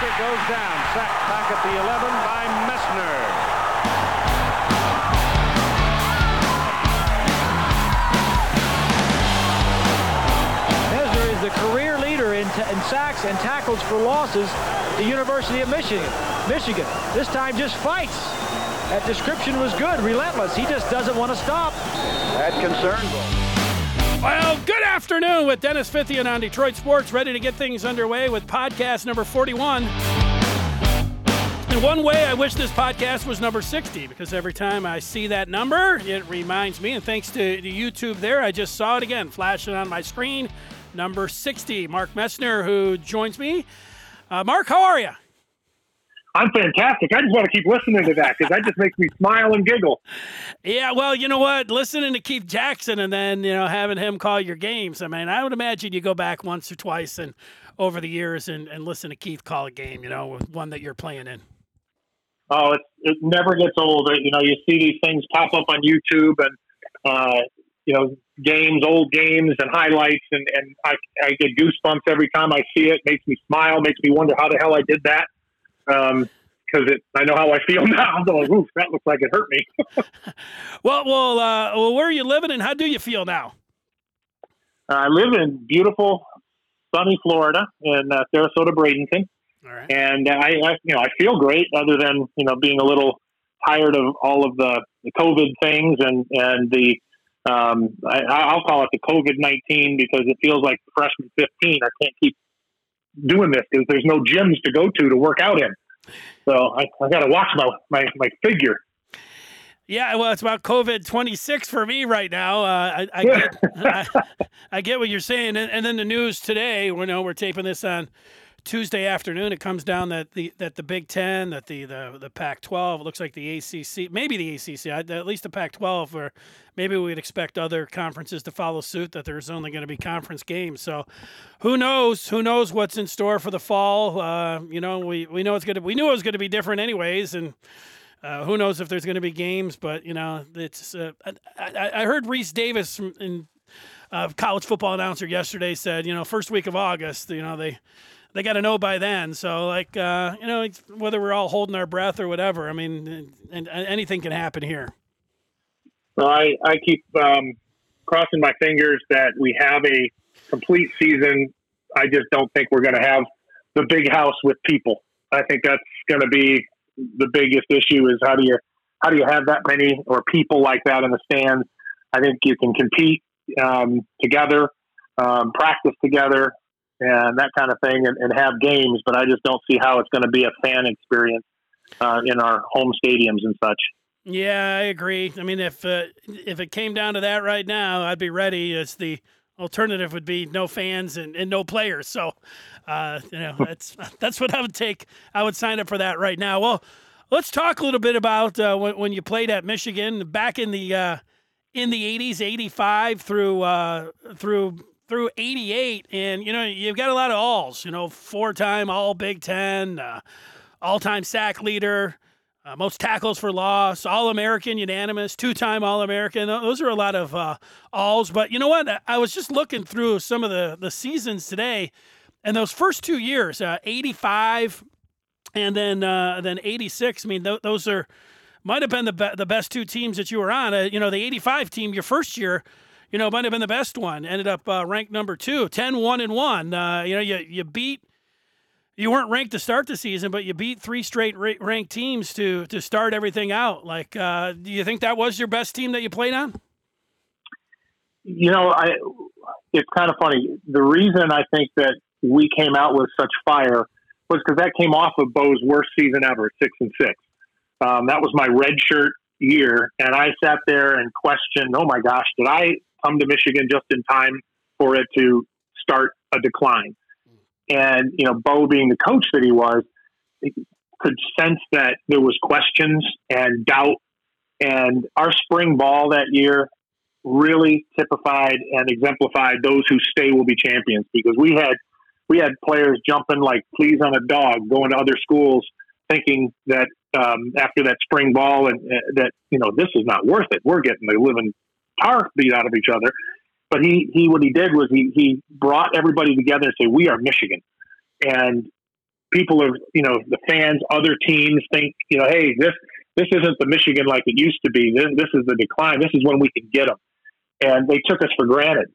Baker goes down. Sacked back at the 11 by Messner. The career leader in sacks and tackles for losses at the University of Michigan. This time just fights. That description was good, relentless. He just doesn't want to stop. That concerns. Well, good afternoon with Dennis Fithian on Detroit Sports, ready to get things underway with podcast number 41. In one way, I wish this podcast was number 60, because every time I see that number, it reminds me. And thanks to YouTube there, I just saw it again flashing on my screen. Number 60, Mark Messner, who joins me. Mark, how are you? I'm fantastic. I just want to keep listening to that because that just makes me smile and giggle. Yeah, well, you know what? Listening to Keith Jackson and then, you know, having him call your games. I mean, I would imagine you go back once or twice and over the years and listen to Keith call a game, you know, one that you're playing in. Oh, it never gets old. You know, you see these things pop up on YouTube and, you know, games, old games and highlights, and I get goosebumps every time I see it. Makes me smile, makes me wonder how the hell I did that. Because I know how I feel now. I'm going, oof, that looks like it hurt me. Well, where are you living and how do you feel now? I live in beautiful, sunny Florida in Sarasota, Bradenton. All right. And I you know, I feel great other than, you know, being a little tired of all of the COVID things and the, I'll call it the COVID-19 because it feels like freshman 15. I can't keep doing this because there's no gyms to go to work out in. So I got to watch my figure. Yeah, well, it's about COVID-26 for me right now. I get what you're saying. And then the news today, we know we're taping this on Tuesday afternoon. It comes down that the Big Ten, that the Pac-12, it looks like the ACC, maybe the ACC, at least the Pac-12, or maybe we'd expect other conferences to follow suit, that there's only going to be conference games. So who knows? Who knows what's in store for the fall? You know, we know we knew it was going to be different anyways, and who knows if there's going to be games, but, you know, it's I heard Reese Davis college football announcer yesterday said, you know, first week of August, you know, they got to know by then. So, like, you know, whether we're all holding our breath or whatever, I mean, and anything can happen here. Well, I keep crossing my fingers that we have a complete season. I just don't think we're going to have the big house with people. I think that's going to be the biggest issue is how do you have that many or people like that in the stands? I think you can compete together, practice together, and that kind of thing, and have games, but I just don't see how it's going to be a fan experience in our home stadiums and such. Yeah, I agree. I mean, if it came down to that right now, I'd be ready. It's the alternative would be no fans and no players. So, you know, that's what I would take. I would sign up for that right now. Well, let's talk a little bit about when you played at Michigan back in the 80s, 85 through 88, and, you know, you've got a lot of alls, you know, four-time All-Big Ten, all-time sack leader, most tackles for loss, All-American unanimous, two-time All-American. Those are a lot of alls, but you know what? I was just looking through some of the seasons today, and those first 2 years, 85 and then 86, I mean, those are might have been the best two teams that you were on. You know, the 85 team, your first year, you know, might have been the best one. Ended up ranked number 2, 10-1-1. You know, you beat – you weren't ranked to start the season, but you beat three straight ranked teams to start everything out. Like, do you think that was your best team that you played on? You know, it's kind of funny. The reason I think that we came out with such fire was because that came off of Bo's worst season ever, 6-6. That was my redshirt year, and I sat there and questioned, oh, my gosh, did I – come to Michigan just in time for it to start a decline. And, you know, Bo being the coach that he was, he could sense that there was questions and doubt. And our spring ball that year really typified and exemplified those who stay will be champions, because we had players jumping like fleas on a dog, going to other schools thinking that after that spring ball and that, you know, this is not worth it. We're getting a living beat out of each other. But he what he did was he brought everybody together and said, we are Michigan. And people are, you know, the fans, other teams think, you know, hey, this isn't the Michigan like it used to be. This is the decline. This is when we can get them. And they took us for granted.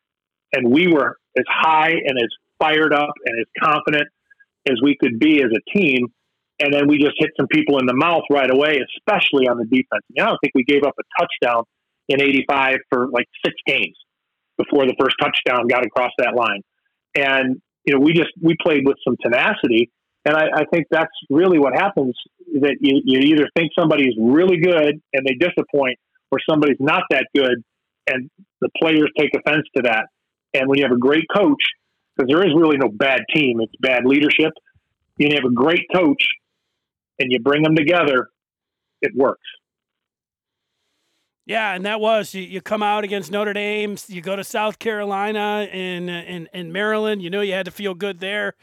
And we were as high and as fired up and as confident as we could be as a team. And then we just hit some people in the mouth right away, especially on the defense. And I don't think we gave up a touchdown in 85 for like 6 games before the first touchdown got across that line. And, you know, we played with some tenacity. And I think that's really what happens, that you either think somebody's really good and they disappoint, or somebody's not that good and the players take offense to that. And when you have a great coach, because there is really no bad team, it's bad leadership. You have a great coach and you bring them together, it works. Yeah, and that was, you come out against Notre Dame, you go to South Carolina and Maryland, you know you had to feel good there.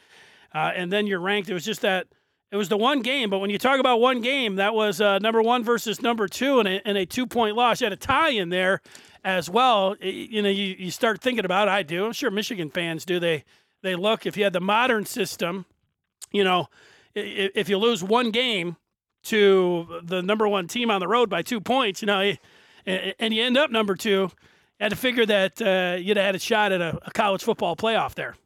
And then you're ranked. It was just that it was the one game. But when you talk about one game, that was number one versus number two in a 2-point loss. You had a tie in there as well. You start thinking about it. I do. I'm sure Michigan fans do. They look, if you had the modern system, you know, if you lose one game to the number one team on the road by 2 points, you know, and you end up number two, you had to figure that you'd have had a shot at a college football playoff there.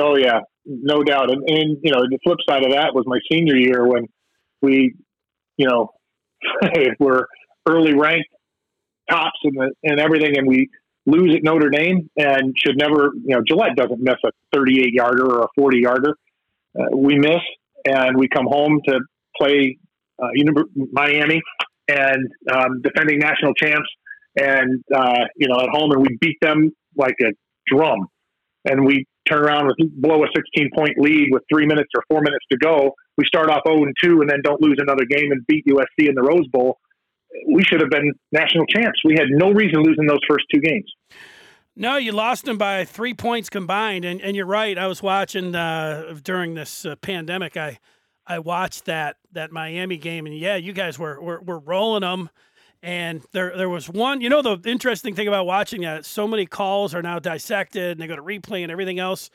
Oh, yeah. No doubt. And, you know, the flip side of that was my senior year when we, you know, were early ranked tops and everything, and we lose at Notre Dame and should never, you know, Gillette doesn't miss a 38-yarder or a 40-yarder. We miss, and we come home to play Miami and defending national champs and, you know, at home, and we beat them like a drum. And we turn around with blow a 16-point lead with 3 minutes or 4 minutes to go. We start off 0-2 and then don't lose another game and beat USC in the Rose Bowl. We should have been national champs. We had no reason losing those first 2 games. No, you lost them by 3 points combined, and you're right. I was watching during this pandemic. I watched that Miami game, and yeah, you guys were rolling them. And there was one, you know, the interesting thing about watching that, so many calls are now dissected and they go to replay and everything else.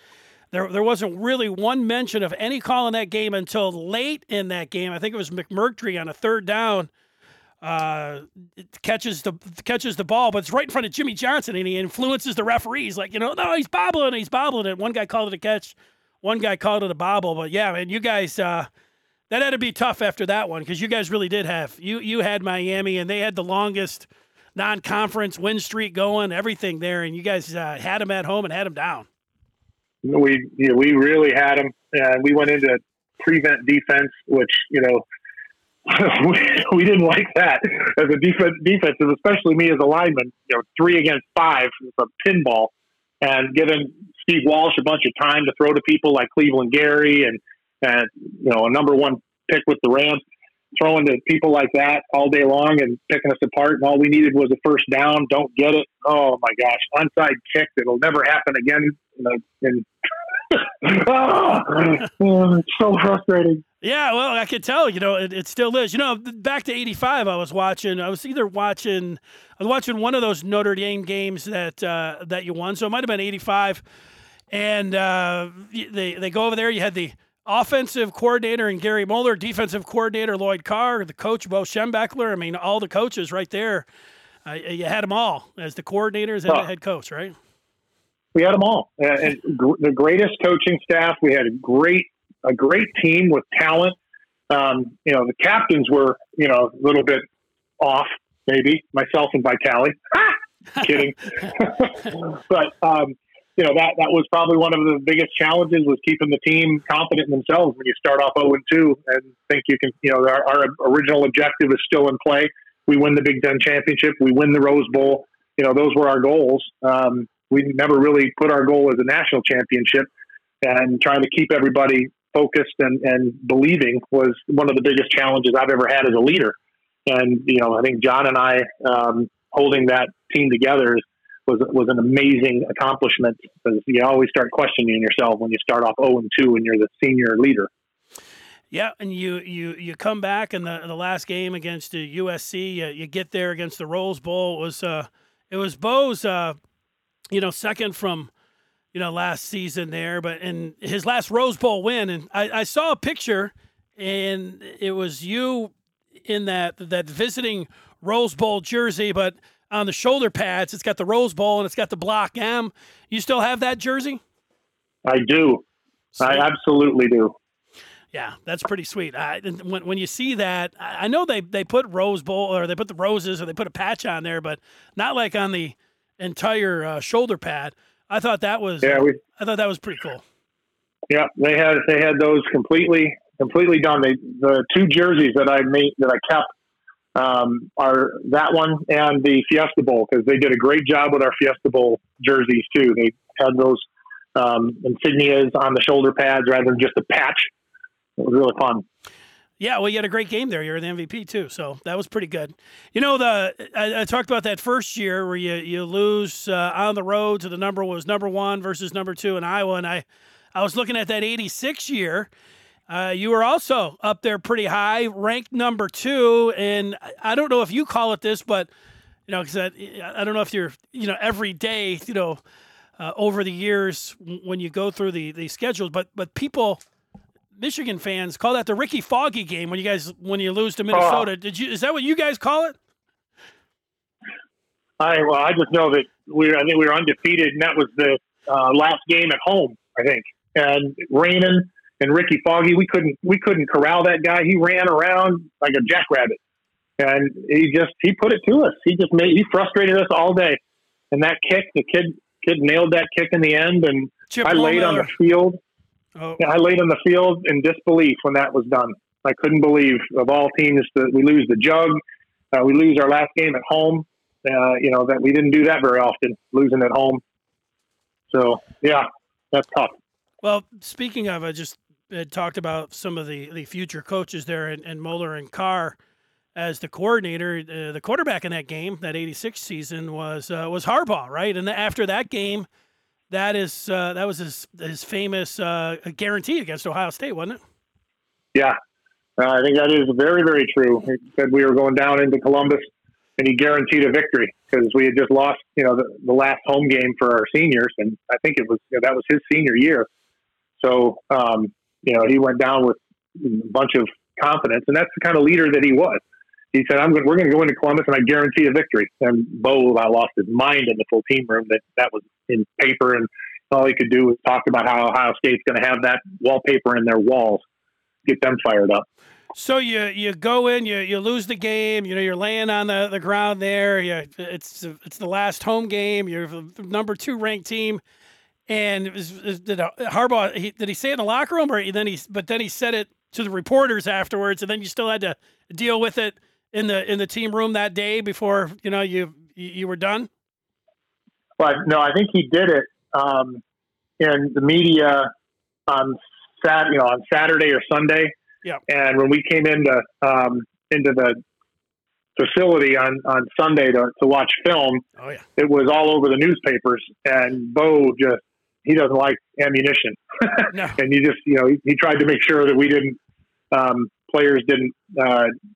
There wasn't really one mention of any call in that game until late in that game. I think it was McMurtry on a 3rd down, catches the ball, but it's right in front of Jimmy Johnson, and he influences the referees. Like, you know, no, he's bobbling it. One guy called it a catch, one guy called it a bobble. But yeah, man, you guys, that had to be tough after that one, because you guys really did have – you had Miami, and they had the longest non-conference win streak going, everything there, and you guys had them at home and had them down. We really had them, and we went into prevent defense, which, you know, we didn't like that as a defense, especially me as a lineman, you know, 3 against 5 with a pinball, and giving Steve Walsh a bunch of time to throw to people like Cleveland Gary and you know, a number one pick with the Rams, throwing to people like that all day long and picking us apart. And all we needed was a first down. Don't get it. Oh my gosh. Onside kick. It'll never happen again. You know, it's so frustrating. Yeah. Well, I could tell, you know, it still is, you know, back to 85, I was watching one of those Notre Dame games that you won. So it might've been 85. And they go over there. You had the offensive coordinator and Gary Moeller, defensive coordinator Lloyd Carr, the coach Bo Schembechler. I mean, all the coaches right there. You had them all as the coordinators and the head coach, right? We had them all. And the greatest coaching staff. We had a great team with talent. You know, the captains were, you know, a little bit off, maybe, myself and Vitale. Kidding. But, you know, that was probably one of the biggest challenges, was keeping the team confident in themselves when you start off 0-2 and think you can, you know, our original objective is still in play. We win the Big Ten championship. We win the Rose Bowl. You know, those were our goals. We never really put our goal as a national championship, and trying to keep everybody focused and believing was one of the biggest challenges I've ever had as a leader. And, you know, I think John and I holding that team together was an amazing accomplishment, because you always start questioning yourself when you start off 0-2 and you're the senior leader. Yeah, and you come back in the last game against the USC. You get there against the Rose Bowl. It was Bo's, you know, second from you know, last season there, but in his last Rose Bowl win. And I saw a picture, and it was you in that visiting Rose Bowl jersey, but on the shoulder pads, it's got the Rose Bowl and it's got the Block M. You still have that jersey? I do. Sweet. I absolutely do. Yeah, that's pretty sweet. When you see that, I know they put Rose Bowl, or they put the roses, or they put a patch on there, but not like on the entire shoulder pad. I thought that was I thought that was pretty cool. Yeah, they had those completely done. The two jerseys that I made, that I kept, are that one and the Fiesta Bowl, because they did a great job with our Fiesta Bowl jerseys too. They had those insignias on the shoulder pads rather than just a patch. It was really fun. Yeah, well, you had a great game there. You were the MVP too, so that was pretty good. You know, I talked about that first year where you lose on the road to number one versus number two in Iowa, and I was looking at that 86 year. You were also up there pretty high, ranked number two, and I don't know if you call it this, but, you know, because I don't know if you're, you know, every day, you know, over the years when you go through the schedules, but people, Michigan fans, call that the Ricky Foggy game when you lose to Minnesota. Is that what you guys call it? I just know that we were undefeated, and that was the last game at home, I think, and raining. And Ricky Foggy, we couldn't corral that guy. He ran around like a jackrabbit, and he put it to us. He frustrated us all day. And that kick, the kid nailed that kick in the end. And Chip Hall laid on the field. Oh. I laid on the field in disbelief when that was done. I couldn't believe, of all teams, that we lose the jug. We lose our last game at home. You know, that we didn't do that very often, losing at home. So yeah, that's tough. Well, speaking of, I just had talked about some of the future coaches there, and Moeller and Carr as the coordinator. The quarterback in that game, that 86 season, was Harbaugh, right? And after that game, that was his famous guarantee against Ohio State, wasn't it? Yeah, I think that is very, very true. He said we were going down into Columbus, and he guaranteed a victory because we had just lost, you know, the last home game for our seniors, and I think it was, you know, that was his senior year. So, you know, he went down with a bunch of confidence, and that's the kind of leader that he was. He said, we're going to go into Columbus, and I guarantee a victory. And Bo, I lost his mind in the full team room that was in paper, and all he could do was talk about how Ohio State's going to have that wallpaper in their walls, get them fired up. So you go in, you lose the game, you know, you're laying on the ground there. It's the last home game. You're the number two ranked team. And did Harbaugh? Did he say it in the locker room, or then he? But then he said it to the reporters afterwards, and then you still had to deal with it in the team room that day before, you know, you were done. Well, no, I think he did it in the media on Saturday or Sunday. Yeah. And when we came into the facility on Sunday to watch film, oh, yeah, it was all over the newspapers, and Bo just. He doesn't like ammunition. No. And you just, you know, he tried to make sure that we didn't, players didn't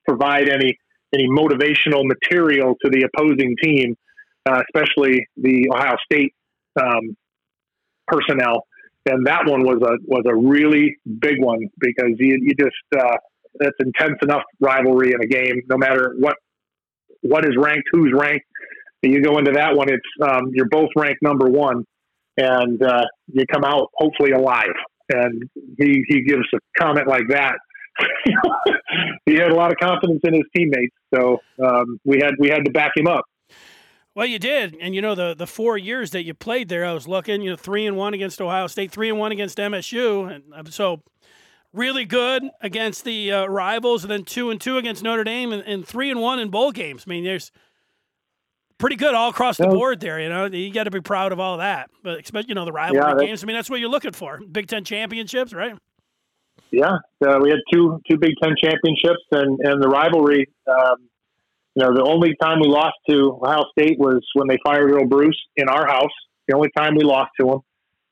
provide any motivational material to the opposing team, especially the Ohio State personnel. And that one was a really big one because you just, that's intense enough rivalry in a game, no matter what is ranked, who's ranked. You go into that one, it's you're both ranked number one. And you come out hopefully alive. And he gives a comment like that. He had a lot of confidence in his teammates, so we had to back him up. Well, you did, and you know the 4 years that you played there, I was looking. You know, 3-1 against Ohio State, 3-1 against MSU, and so really good against the rivals, and then 2-2 against Notre Dame, and 3-1 in bowl games. I mean, there's. Pretty good all across the board there, you know. You got to be proud of all that, but expect, you know, the rivalry games. I mean, that's what you're looking for. Big Ten championships, right? Yeah, we had two Big Ten championships, and the rivalry. You know, the only time we lost to Ohio State was when they fired Earl Bruce in our house. The only time we lost to him,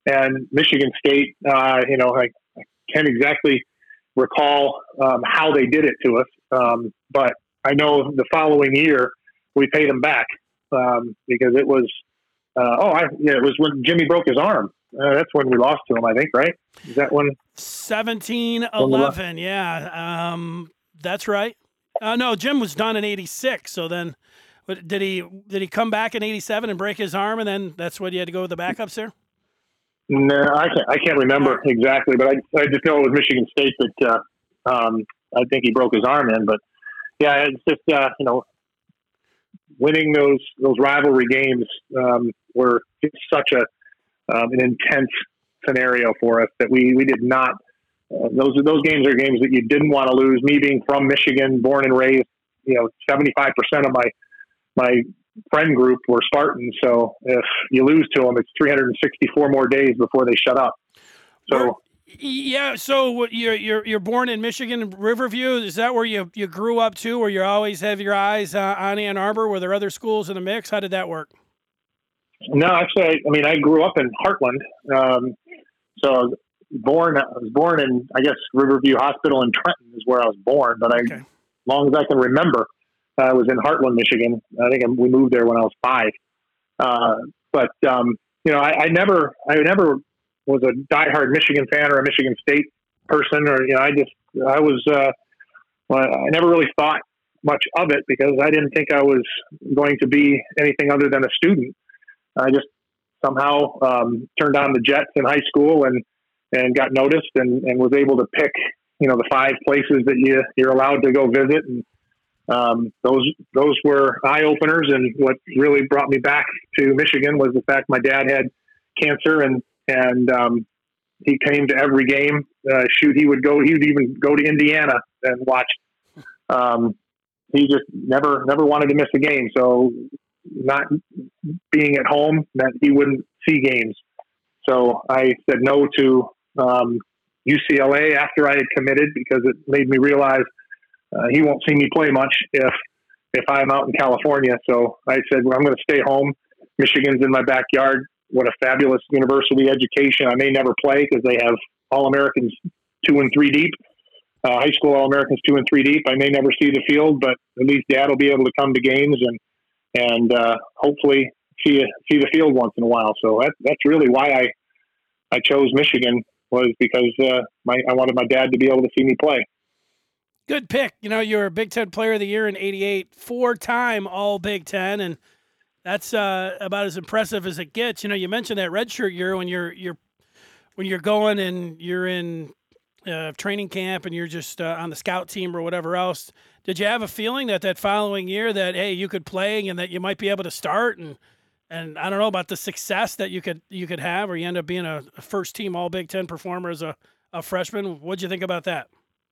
and Michigan State. You know, I can't exactly recall how they did it to us, but I know the following year we paid them back. Because it was it was when Jimmy broke his arm That's when we lost to them, I think, right? Is that when? 17-11, yeah. That's right. No, Jim was done in 86, so then did he come back in 87 and break his arm, and then that's when you had to go with the backups there? No, I can't remember exactly, but I just know it was Michigan State that I think he broke his arm in. But, yeah, it's just, winning those rivalry games were just such an intense scenario for us that we did not. Those games are games that you didn't want to lose. Me being from Michigan, born and raised, 75% of my friend group were Spartans. So if you lose to them, it's 364 more days before they shut up. So yeah. So what, you're born in Michigan, Riverview. Is that where you grew up too? Where you always have your eyes on Ann Arbor? Were there other schools in the mix? How did that work? No, actually, I grew up in Heartland. So I was born in, I guess, Riverview Hospital in Trenton is where I was born, but as long as I can remember, I was in Hartland, Michigan. I think we moved there when I was 5. I never was a diehard Michigan fan or a Michigan State person, or I never really thought much of it because I didn't think I was going to be anything other than a student. I just somehow turned on the Jets in high school and got noticed and was able to pick, the 5 places that you're allowed to go visit. And those were eye openers. And what really brought me back to Michigan was the fact my dad had cancer and he came to every game. He would even go to Indiana and watch. He just never wanted to miss a game. So not being at home meant he wouldn't see games. So I said no to UCLA after I had committed because it made me realize he won't see me play much if I'm out in California. So I said, well, I'm going to stay home. Michigan's in my backyard. What a fabulous university education. I may never play because they have All-Americans 2 and 3 deep, high school All-Americans 2 and 3 deep. I may never see the field, but at least Dad will be able to come to games and hopefully see the field once in a while. So that's really why I chose Michigan, was because I wanted my dad to be able to see me play. Good pick. You were a Big Ten Player of the Year in 88, 4-time All Big Ten, and that's about as impressive as it gets. You mentioned that redshirt year when you're going and you're in training camp and you're just on the scout team or whatever else. Did you have a feeling that following year that hey, you could play and that you might be able to start and I don't know about the success that you could have, or you end up being a first team All Big Ten performer as a freshman? What'd you think about that?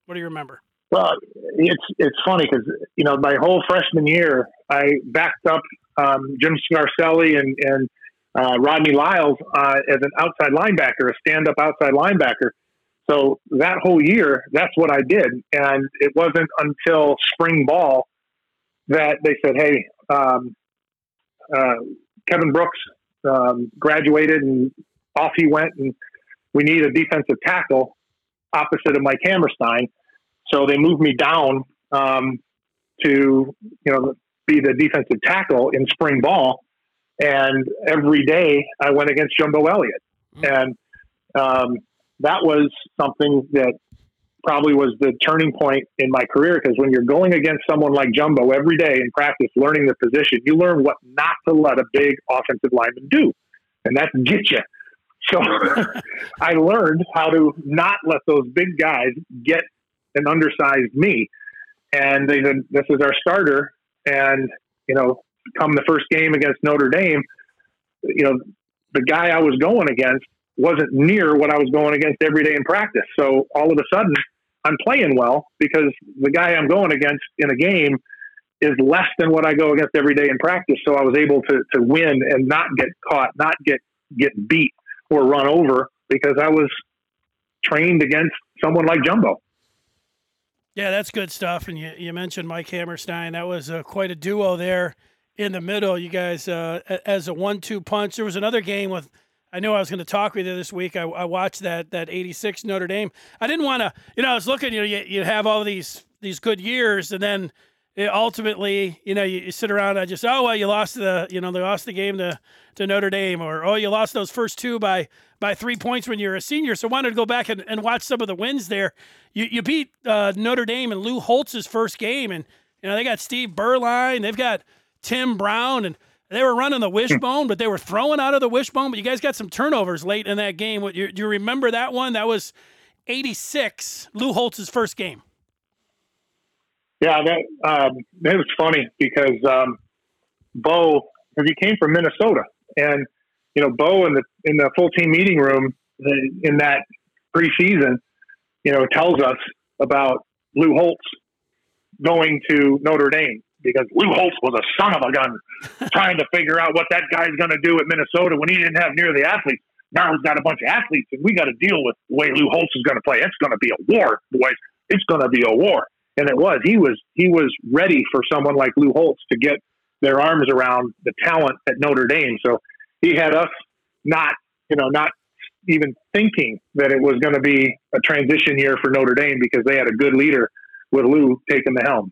What do you remember? Well, it's funny because my whole freshman year I backed up Jim Scarselli and Rodney Lyles as an outside linebacker, a stand-up outside linebacker. So that whole year, that's what I did. And it wasn't until spring ball that they said, hey, Kevin Brooks graduated and off he went, and we need a defensive tackle opposite of Mike Hammerstein. So they moved me down to, be the defensive tackle in spring ball. And every day I went against Jumbo Elliott. Mm-hmm. And, that was something that probably was the turning point in my career, because when you're going against someone like Jumbo every day in practice, learning the position, you learn what not to let a big offensive lineman do, and that's get you. So I learned how to not let those big guys get an undersized me. And they said, this is our starter. And, come the first game against Notre Dame, the guy I was going against wasn't near what I was going against every day in practice. So all of a sudden I'm playing well because the guy I'm going against in a game is less than what I go against every day in practice. So I was able to win and not get caught, not get beat or run over, because I was trained against someone like Jumbo. Yeah, that's good stuff. And you mentioned Mike Hammerstein. That was quite a duo there in the middle. You guys, as a 1-2 punch, there was another game with, I knew I was going to talk with you this week. I watched that 86 Notre Dame. I didn't want to, I was looking, you'd have all these good years, and then ultimately, you know, you sit around and just, oh, well, you lost the, you know, they lost the game to Notre Dame, or, oh, you lost those first two by 3 points when you were a senior. So wanted to go back and watch some of the wins there. You beat Notre Dame and Lou Holtz's first game. And, you know, they got Steve Beuerlein, they've got Tim Brown, and they were running the wishbone, but they were throwing out of the wishbone. But you guys got some turnovers late in that game. What, do you remember that one? That was 86, Lou Holtz's first game. Yeah, that it was funny because Bo, because he came from Minnesota, and you know, Bo in the full team meeting room in that preseason, you know, tells us about Lou Holtz going to Notre Dame because Lou Holtz was a son of a gun trying to figure out what that guy's going to do at Minnesota when he didn't have near the athletes. Now he's got a bunch of athletes, and we got to deal with the way Lou Holtz is going to play. It's going to be a war, boys. It's going to be a war. And it was. He was ready for someone like Lou Holtz to get their arms around the talent at Notre Dame. So he had us not even thinking that it was going to be a transition year for Notre Dame because they had a good leader with Lou taking the helm.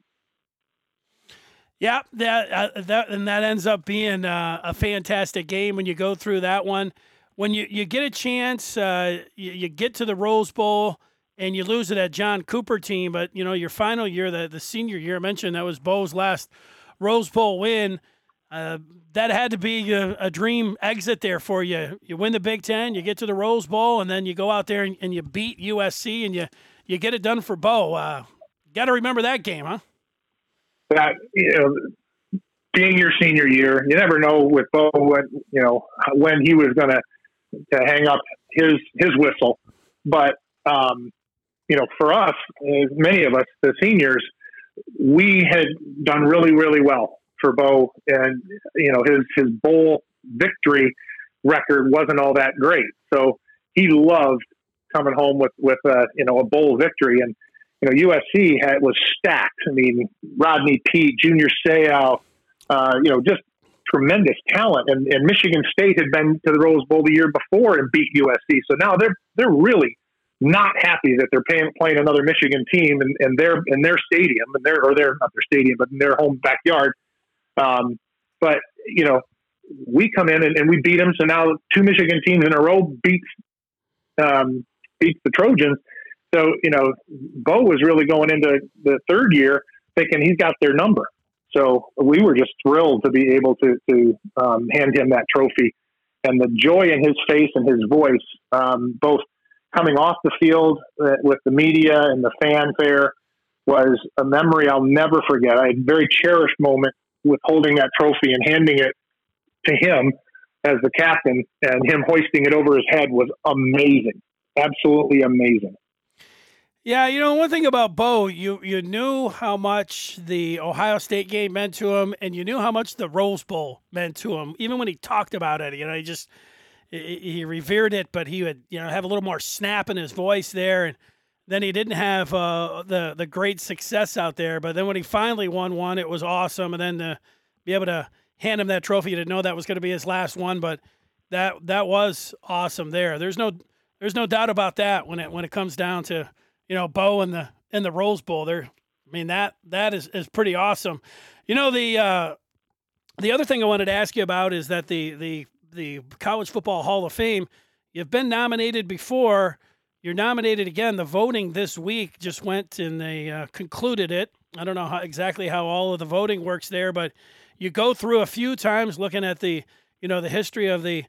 Yeah, that ends up being a fantastic game when you go through that one. When you get a chance, you get to the Rose Bowl. And you lose to that John Cooper team, but, you know, your final year, the senior year, I mentioned that was Bo's last Rose Bowl win. That had to be a dream exit there for you. You win the Big Ten, you get to the Rose Bowl, and then you go out there and you beat USC, and you get it done for Bo. Got to remember that game, huh? That, you know, being your senior year, you never know with Bo when he was going to hang up his whistle. But, you know, for us, many of us, the seniors, we had done really, really well for Bo, and you know, his bowl victory record wasn't all that great. So he loved coming home with a bowl victory, and you know, USC was stacked. I mean, Rodney Peete, Junior Seau, just tremendous talent, and Michigan State had been to the Rose Bowl the year before and beat USC. So now they're really not happy that they're playing another Michigan team in their home backyard. But you know, we come in and we beat them. So now two Michigan teams in a row beats the Trojans. So, you know, Bo was really going into the third year thinking he's got their number. So we were just thrilled to be able to hand him that trophy, and the joy in his face and his voice, both coming off the field with the media and the fanfare, was a memory I'll never forget. I had a very cherished moment with holding that trophy and handing it to him as the captain, and him hoisting it over his head was amazing. Absolutely amazing. Yeah, you know, one thing about Bo, you knew how much the Ohio State game meant to him, and you knew how much the Rose Bowl meant to him, even when he talked about it. You know, he revered it, but he would, you know, have a little more snap in his voice there. And then he didn't have the great success out there. But then when he finally won one, it was awesome. And then to be able to hand him that trophy, you didn't know that was going to be his last one, but that was awesome there. There's no doubt about that when it comes down to, you know, Bo and the Rose Bowl. There, I mean, that is pretty awesome. You know, the other thing I wanted to ask you about is that the College Football Hall of Fame, you've been nominated before, you're nominated again. The voting this week just went and they concluded it. I don't know exactly how all of the voting works there, but you go through a few times looking at the, you know, the history of the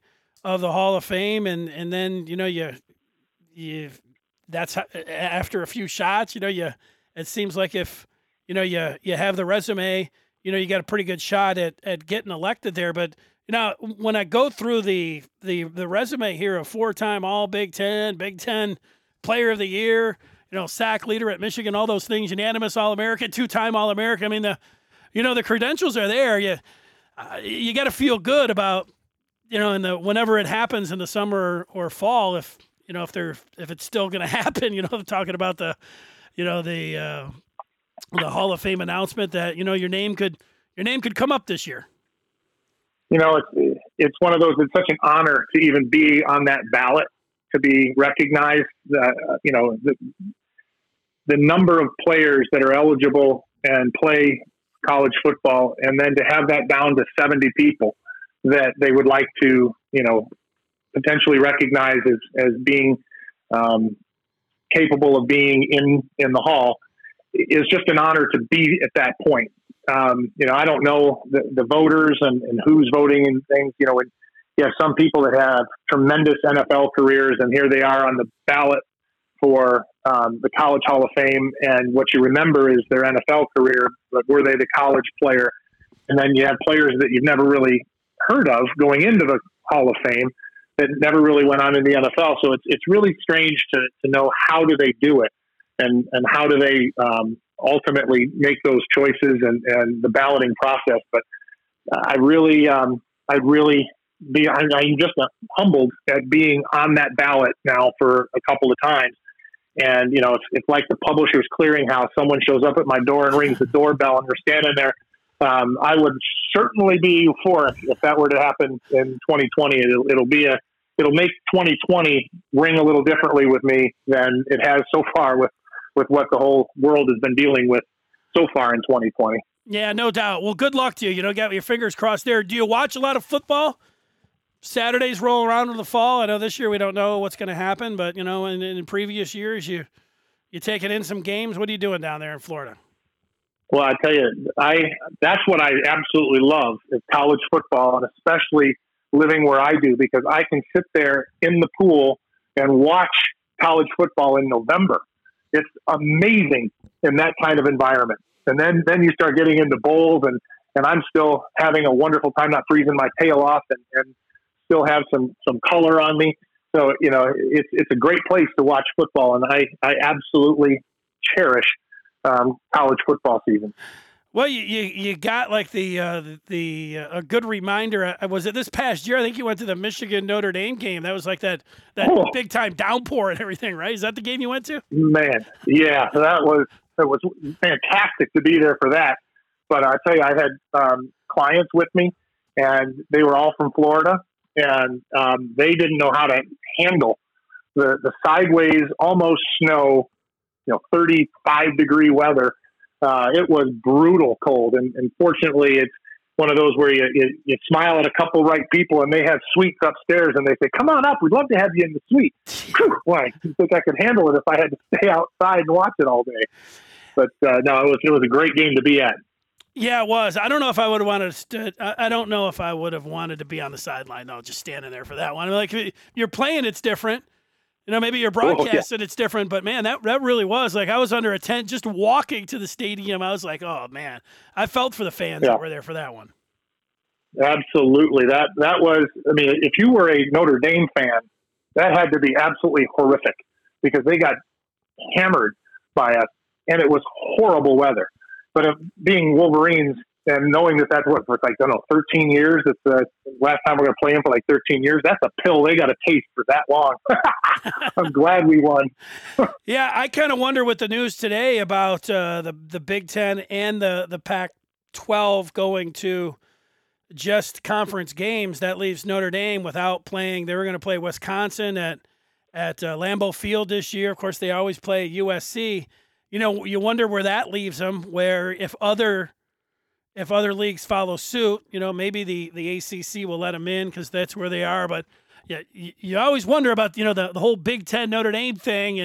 Hall of Fame, and then, you know, you that's how, after a few shots, you know, it seems like if, you know, you have the resume, you know, you got a pretty good shot at getting elected there. But now, when I go through the resume here of four-time All Big Ten Player of the Year, you know, sack leader at Michigan, all those things, unanimous All-American, two-time All-American. I mean, the credentials are there. You got to feel good about, you know, whenever it happens in the summer or fall, if you know if it's still going to happen. You know, I'm talking about the Hall of Fame announcement that, you know, your name could come up this year. You know, it's one of those. It's such an honor to even be on that ballot, to be recognized. You know, the number of players that are eligible and play college football, and then to have that down to 70 people that they would like to, you know, potentially recognize as being capable of being in the hall is just an honor to be at that point. You know, I don't know the voters and who's voting and things, you know, and you have some people that have tremendous NFL careers and here they are on the ballot for the College Hall of Fame. And what you remember is their NFL career, but were they the college player? And then you have players that you've never really heard of going into the Hall of Fame that never really went on in the NFL. So it's really strange to know how do they do it and how do they ultimately make those choices and the balloting process. But I'm just humbled at being on that ballot now for a couple of times. And, you know, it's like the Publisher's Clearinghouse. Someone shows up at my door and rings the doorbell and we're standing there. I would certainly be euphoric if that were to happen in 2020. It'll make 2020 ring a little differently with me than it has so far with what the whole world has been dealing with so far in 2020. Yeah, no doubt. Well, good luck to you. You know, got your fingers crossed there. Do you watch a lot of football? Saturdays roll around in the fall. I know this year we don't know what's going to happen, but, you know, in previous years you take it in some games. What are you doing down there in Florida? Well, I tell you, that's what I absolutely love is college football, and especially living where I do, because I can sit there in the pool and watch college football in November. It's amazing in that kind of environment. And then you start getting into bowls, and I'm still having a wonderful time, not freezing my tail off and still have some color on me. So, you know, it's a great place to watch football, and I absolutely cherish college football season. Well, you got like a good reminder. Was it this past year? I think you went to the Michigan Notre Dame game. That was like that big time downpour and everything, right? Is that the game you went to? Man, yeah, it was fantastic to be there for that. But I tell you, I had clients with me, and they were all from Florida, and they didn't know how to handle the sideways, almost snow, you know, 35-degree weather. It was brutal cold. And fortunately, it's one of those where you smile at a couple right people and they have suites upstairs and they say, come on up. We'd love to have you in the suite. Whew, well, I didn't think I could handle it if I had to stay outside and watch it all day. But no, it was a great game to be at. Yeah, it was. I don't know if I would have wanted to be on the sideline though, just standing there for that one. I mean, like you're playing, it's different. You know, maybe your broadcast and it's different, but man, that really was like I was under a tent just walking to the stadium. I was like, oh man, I felt for the fans that were there for that one. Absolutely, that was. I mean, if you were a Notre Dame fan, that had to be absolutely horrific because they got hammered by us, and it was horrible weather. But being Wolverines and knowing that's what for like 13 years. It's the last time we're going to play him for like 13 years. That's a pill they got to taste for that long. I'm glad we won. Yeah, I kind of wonder with the news today about the Big Ten and the Pac-12 going to just conference games. That leaves Notre Dame without playing. They were going to play Wisconsin at Lambeau Field this year. Of course, they always play USC. You know, you wonder where that leaves them. Where if other leagues follow suit, you know, maybe the ACC will let them in because that's where they are. But yeah, you always wonder about, you know, the whole Big Ten Notre Dame thing.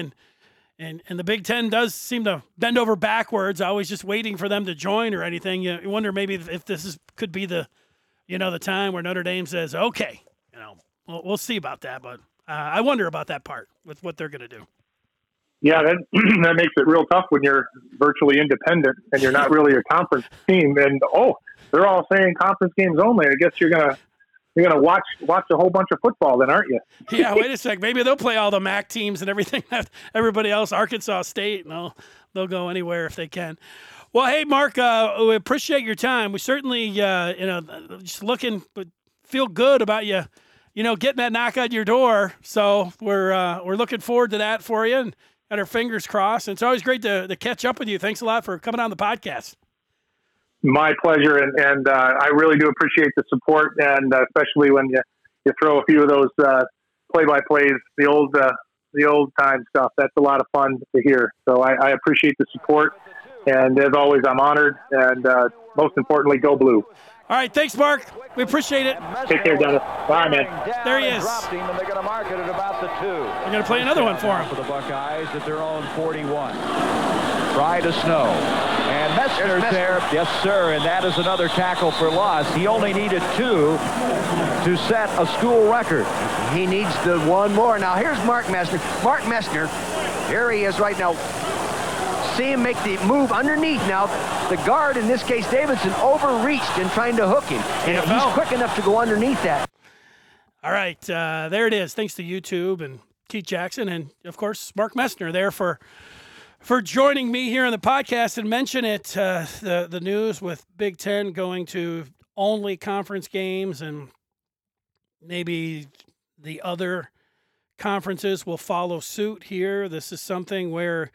And the Big Ten does seem to bend over backwards, always just waiting for them to join or anything. You wonder maybe if this could be the, you know, the time where Notre Dame says, okay, you know, we'll see about that. But I wonder about that part with what they're going to do. Yeah, that makes it real tough when you're virtually independent and you're not really a conference team. And they're all saying conference games only. I guess you're gonna watch a whole bunch of football, then, aren't you? Yeah. Wait a sec. Maybe they'll play all the MAC teams and everything. Everybody else, Arkansas State, and they'll go anywhere if they can. Well, hey, Mark, we appreciate your time. We certainly, you know, just looking, but feel good about you. You know, getting that knock on your door. So we're looking forward to that for you. And, got our fingers crossed. It's always great to catch up with you. Thanks a lot for coming on the podcast. My pleasure, and I really do appreciate the support, and especially when you throw a few of those play-by-plays, the old time stuff. That's a lot of fun to hear. So I appreciate the support, And as always, I'm honored. And most importantly, go blue. All right, thanks, Mark. We appreciate it. Take care, Dennis. Bye, man. There he is. They're going to mark it at about the 2. They're going to play another one for him. For the Buckeyes at their own 41. Try to Snow. And Messner's there. Yes, sir, and that is another tackle for loss. He only needed 2 to set a school record. He needs the one more. Now, here's Mark Messner. Mark Messner, here he is right now. See him make the move underneath now. The guard, in this case, Davidson, overreached in trying to hook him. And he's quick enough to go underneath that. All right, there it is. Thanks to YouTube and Keith Jackson and, of course, Mark Messner there for joining me here on the podcast and mention it, the news with Big Ten going to only conference games and maybe the other conferences will follow suit here. This is something where...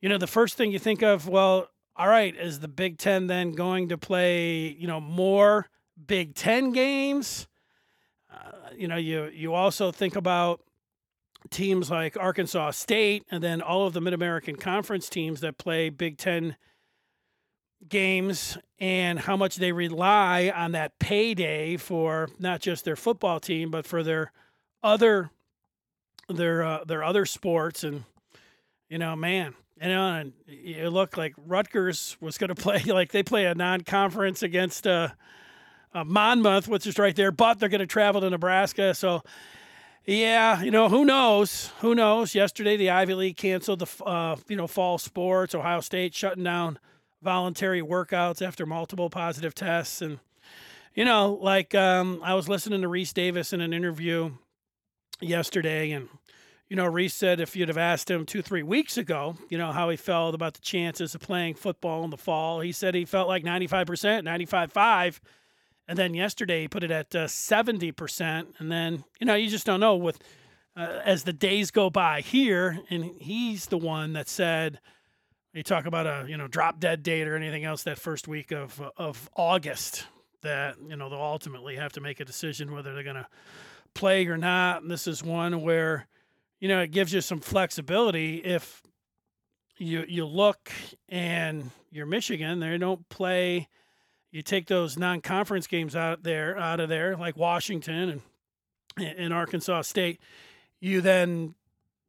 You know, the first thing you think of, well, all right, is the Big Ten then going to play, you know, more Big Ten games? You know, you also think about teams like Arkansas State and then all of the Mid-American Conference teams that play Big Ten games and how much they rely on that payday for not just their football team, but for their other sports. And, you know, man. And it looked like Rutgers was going to play, like they play a non-conference against Monmouth, which is right there, but they're going to travel to Nebraska. So, yeah, you know, who knows? Who knows? Yesterday, the Ivy League canceled the, fall sports. Ohio State shutting down voluntary workouts after multiple positive tests. And, you know, like I was listening to Reese Davis in an interview yesterday, and, you know, Reese said if you'd have asked him 2-3 weeks ago, you know, how he felt about the chances of playing football in the fall, he said he felt like 95%, 95.5. And then yesterday he put it at 70%. And then, you know, you just don't know with as the days go by here. And he's the one that said, you talk about a, you know, drop dead date or anything else that first week of August that, you know, they'll ultimately have to make a decision whether they're going to play or not. And this is one where, you know, it gives you some flexibility if you look and you're Michigan, they don't play. You take those non-conference games out of there, like Washington and Arkansas State. You then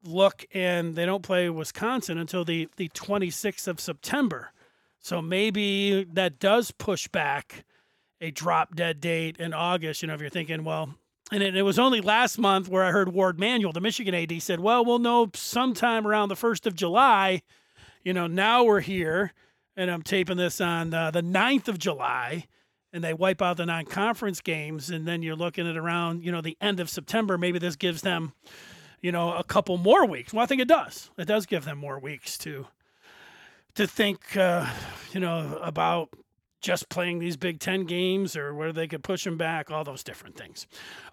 look and they don't play Wisconsin until the 26th of September. So maybe that does push back a drop-dead date in August. You know, if you're thinking, well, and it was only last month where I heard Ward Manuel, the Michigan AD, said, well, we'll know sometime around the 1st of July. You know, now we're here, and I'm taping this on the 9th of July, and they wipe out the non-conference games, and then you're looking at around, you know, the end of September. Maybe this gives them, you know, a couple more weeks. Well, I think it does. It does give them more weeks to think, you know, about – just playing these Big Ten games or where they could push them back, all those different things.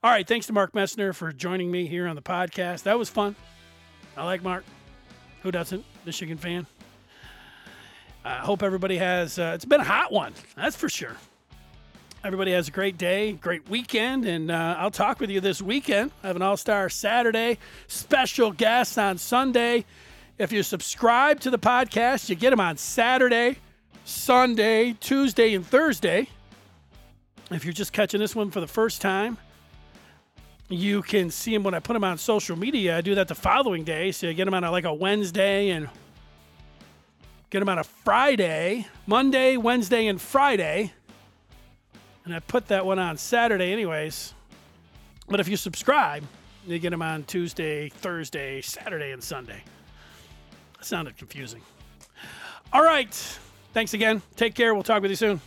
All right, thanks to Mark Messner for joining me here on the podcast. That was fun. I like Mark. Who doesn't? Michigan fan. I hope everybody has it's been a hot one, that's for sure. Everybody has a great day, great weekend, and I'll talk with you this weekend. I have an All-Star Saturday, special guest on Sunday. If you subscribe to the podcast, you get them on Saturday, Sunday, Tuesday, and Thursday. If you're just catching this one for the first time, you can see them when I put them on social media. I do that the following day, so you get them on a Wednesday and get them on a Friday, Monday, Wednesday, and Friday. And I put that one on Saturday anyways. But if you subscribe, you get them on Tuesday, Thursday, Saturday, and Sunday. That sounded confusing. All right. Thanks again. Take care. We'll talk with you soon.